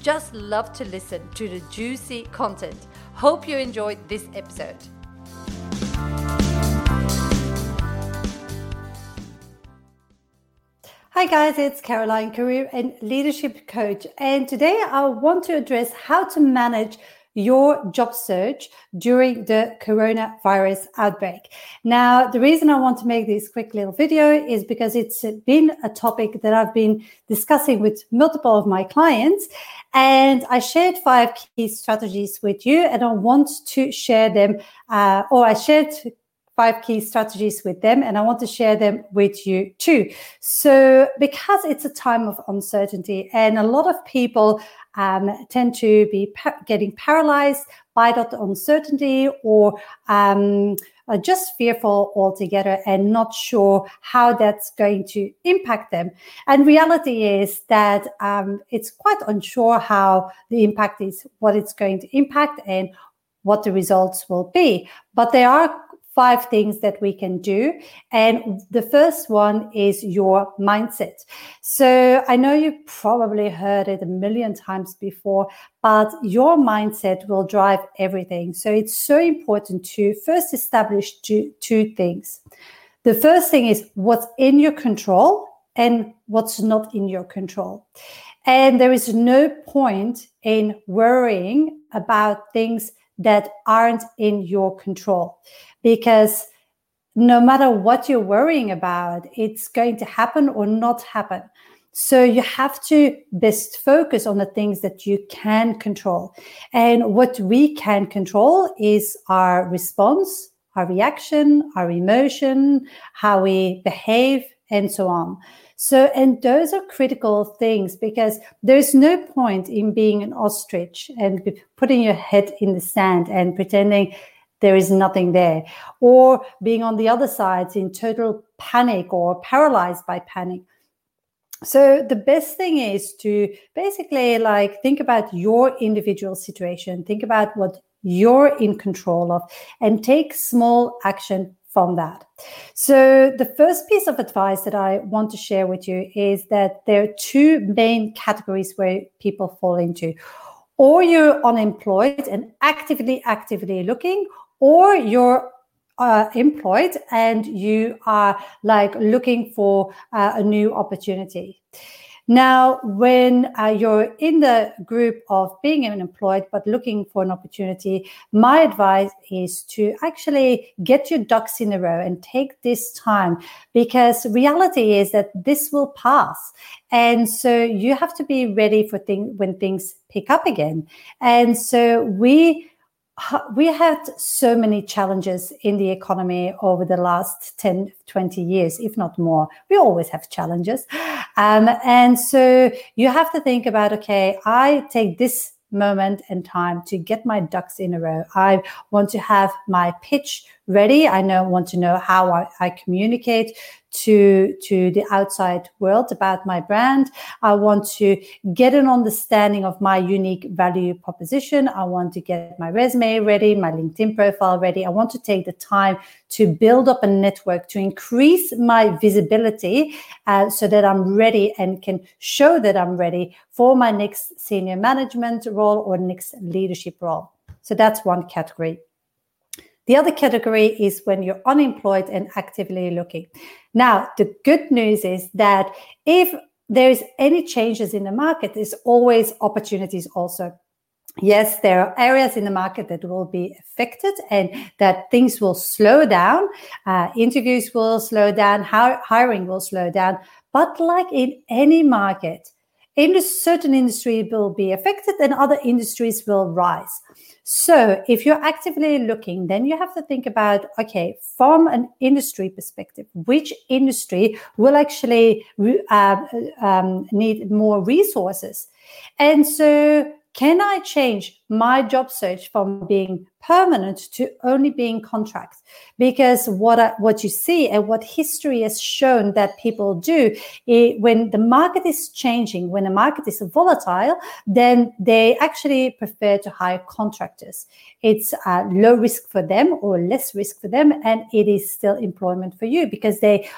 just love to listen to the juicy content. Hope you enjoyed this episode. Hi guys, it's Caroline, Career and Leadership Coach, and today I want to address how to manage your job search during the coronavirus outbreak. Now, the reason I want to make this quick little video is because it's been a topic that I've been discussing with multiple of my clients, and I shared 5 key strategies with you, and I want to share them, or I shared 5 key strategies with them, and I want to share them with you too. So because it's a time of uncertainty and a lot of people tend to be getting paralyzed by that uncertainty or are just fearful altogether and not sure how that's going to impact them. And reality is that it's quite unsure how the impact is, what it's going to impact and what the results will be. But there are 5 things that we can do. And the first one is your mindset. So I know you probably heard it a million times before, but your mindset will drive everything. So it's so important to first establish two things. The first thing is what's in your control and what's not in your control. And there is no point in worrying about things that aren't in your control, because no matter what you're worrying about, it's going to happen or not happen. So you have to best focus on the things that you can control. And what we can control is our response, our reaction, our emotion, how we behave, and so on. So, and those are critical things, because there's no point in being an ostrich and putting your head in the sand and pretending there is nothing there, or being on the other side in total panic or paralyzed by panic. So the best thing is to basically think about your individual situation, think about what you're in control of, and take small action from that. So the first piece of advice that I want to share with you is that there are 2 main categories where people fall into. Or you're unemployed and actively looking, or you're employed and you are looking for a new opportunity. Now, when you're in the group of being unemployed but looking for an opportunity, my advice is to actually get your ducks in a row and take this time, because reality is that this will pass. And so you have to be ready for when things pick up again. And so we had so many challenges in the economy over the last 10, 20 years, if not more. We always have challenges. And so you have to think about, okay, I take this moment and time to get my ducks in a row. I want to have my pitch ready. I want to know how I communicate to the outside world about my brand. I want to get an understanding of my unique value proposition. I want to get my resume ready, my LinkedIn profile ready. I want to take the time to build up a network, to increase my visibility so that I'm ready and can show that I'm ready for my next senior management role or next leadership role. So that's one category. The other category is when you're unemployed and actively looking. Now, the good news is that if there is any changes in the market, there's always opportunities also. Yes, there are areas in the market that will be affected and that things will slow down. Interviews will slow down, hiring will slow down. But like in any market, certain industry will be affected and other industries will rise. So if you're actively looking, then you have to think about, okay, from an industry perspective, which industry will actually need more resources? And so Can I change my job search from being permanent to only being contract? Because what you see and what history has shown that people do, when the market is changing, when the market is volatile, then they actually prefer to hire contractors. It's low risk for them or less risk for them, and it is still employment for you because the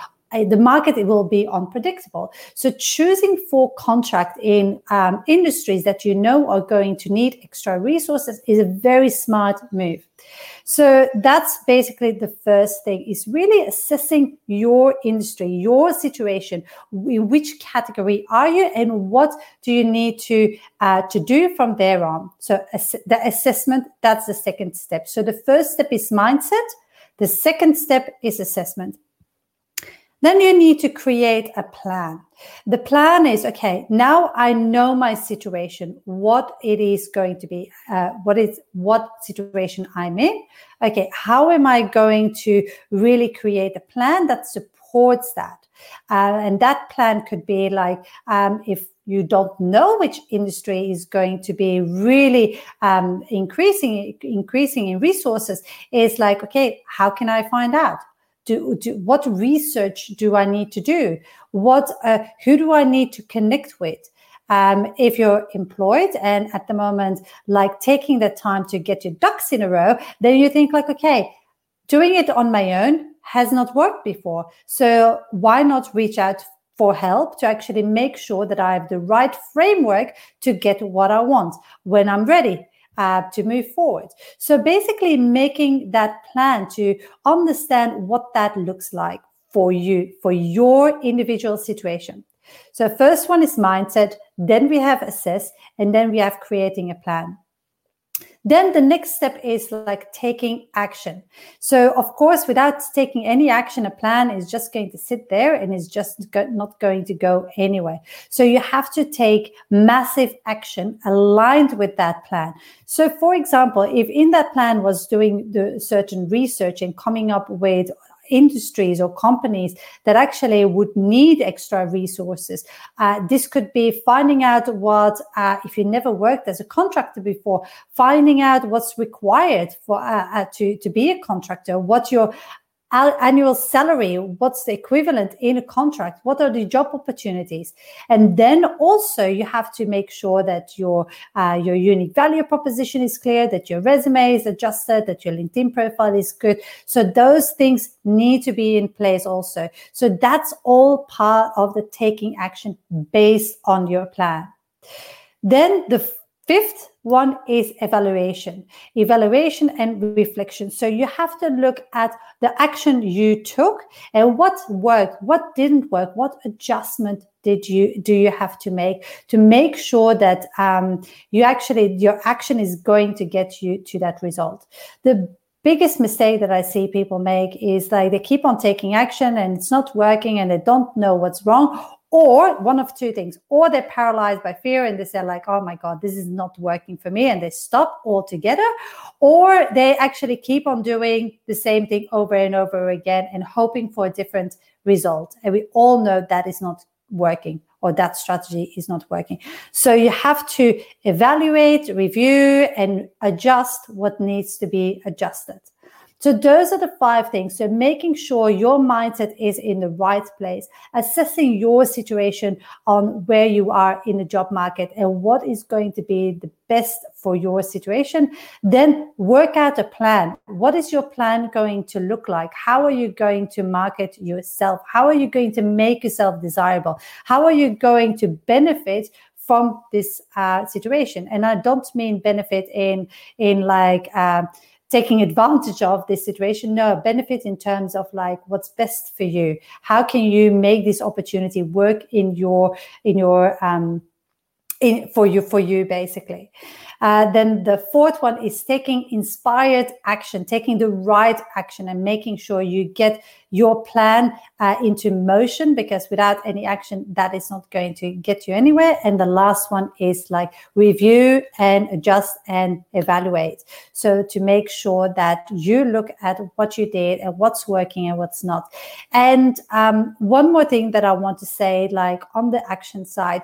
market, it will be unpredictable. So choosing for contract in industries that you know are going to need extra resources is a very smart move. So that's basically the first thing, is really assessing your industry, your situation. In which category are you, and what do you need to do from there on? So the assessment, that's the second step. So the first step is mindset. The second step is assessment. Then you need to create a plan. The plan is, okay, now I know my situation, what it is going to be, what situation I'm in. Okay, how am I going to really create a plan that supports that? And that plan could be like, if you don't know which industry is going to be really increasing in resources, it's like, okay, how can I find out? What research do I need to do? Who do I need to connect with? If you're employed and at the moment, like taking the time to get your ducks in a row, then you think like, okay, doing it on my own has not worked before. So why not reach out for help to actually make sure that I have the right framework to get what I want when I'm ready? To move forward. So basically making that plan to understand what that looks like for you, for your individual situation. So first one is mindset, then we have assess, and then we have creating a plan. Then the next step is like taking action. So of course, without taking any action, a plan is just going to sit there and is just not going to go anywhere. So you have to take massive action aligned with that plan. So for example, if in that plan was doing the certain research and coming up with industries or companies that actually would need extra resources. This could be finding out what, if you never worked as a contractor before, finding out what's required for to be a contractor, what your annual salary, what's the equivalent in a contract, what are the job opportunities. And then also you have to make sure that your unique value proposition is clear, that your resume is adjusted, that your LinkedIn profile is good. So those things need to be in place also. So that's all part of the taking action based on your plan. Then the fifth one is evaluation and reflection. So you have to look at the action you took and what worked, what didn't work, what adjustment do you have to make sure that your action is going to get you to that result. The biggest mistake that I see people make is like they keep on taking action and it's not working and they don't know what's wrong. Or one of two things, or they're paralyzed by fear and they say like, oh my God, this is not working for me, and they stop altogether, or they actually keep on doing the same thing over and over again and hoping for a different result. And we all know that is not working, or that strategy is not working. So you have to evaluate, review, and adjust what needs to be adjusted. So those are the five things. So making sure your mindset is in the right place, assessing your situation on where you are in the job market and what is going to be the best for your situation. Then work out a plan. What is your plan going to look like? How are you going to market yourself? How are you going to make yourself desirable? How are you going to benefit from this situation? And I don't mean benefit in like... taking advantage of this situation. No, benefit in terms of like what's best for you. How can you make this opportunity work for you basically? Then the fourth one is taking inspired action, taking the right action and making sure you get your plan into motion, because without any action, that is not going to get you anywhere. And the last one is like review and adjust and evaluate. So to make sure that you look at what you did and what's working and what's not. And one more thing that I want to say, like on the action side,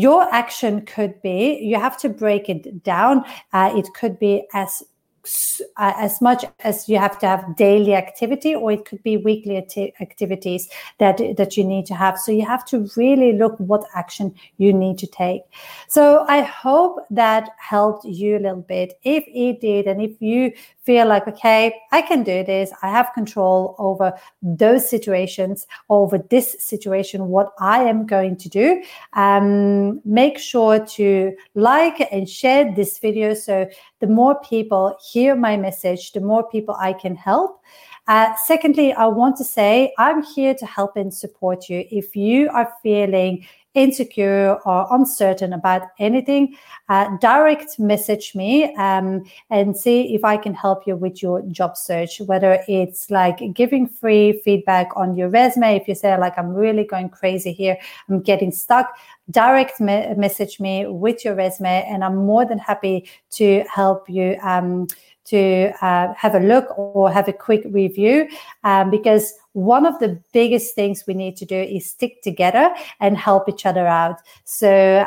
Your action could be, you have to break it down. It could be as much as you have to have daily activity, or it could be weekly activities that you need to have. So you have to really look what action you need to take. So I hope that helped you a little bit. If it did, and if you feel like, okay, I can do this, I have control over those situations, over this situation, what I am going to do, make sure to like and share this video, so the more people hear my message, the more people I can help. Secondly, I want to say I'm here to help and support you. If you are feeling insecure or uncertain about anything, direct message me and see if I can help you with your job search, whether it's like giving free feedback on your resume. If you say like, I'm really going crazy here, I'm getting stuck, direct message me with your resume, and I'm more than happy to help you to have a look or have a quick review, because one of the biggest things we need to do is stick together and help each other out. So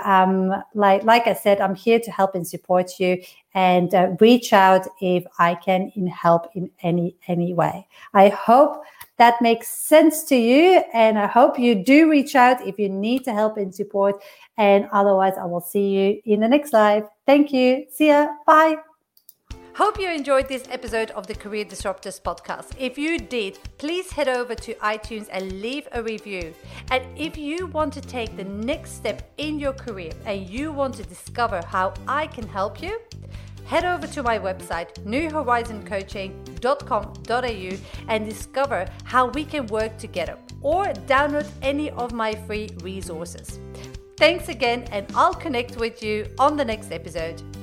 like I said, I'm here to help and support you, and reach out if I can help in any way. I hope that makes sense to you, and I hope you do reach out if you need to help and support, and otherwise I will see you in the next live. Thank you. See ya. Bye. Hope you enjoyed this episode of the Career Disruptors podcast. If you did, please head over to iTunes and leave a review. And if you want to take the next step in your career and you want to discover how I can help you, head over to my website, newhorizoncoaching.com.au, and discover how we can work together, or download any of my free resources. Thanks again, and I'll connect with you on the next episode.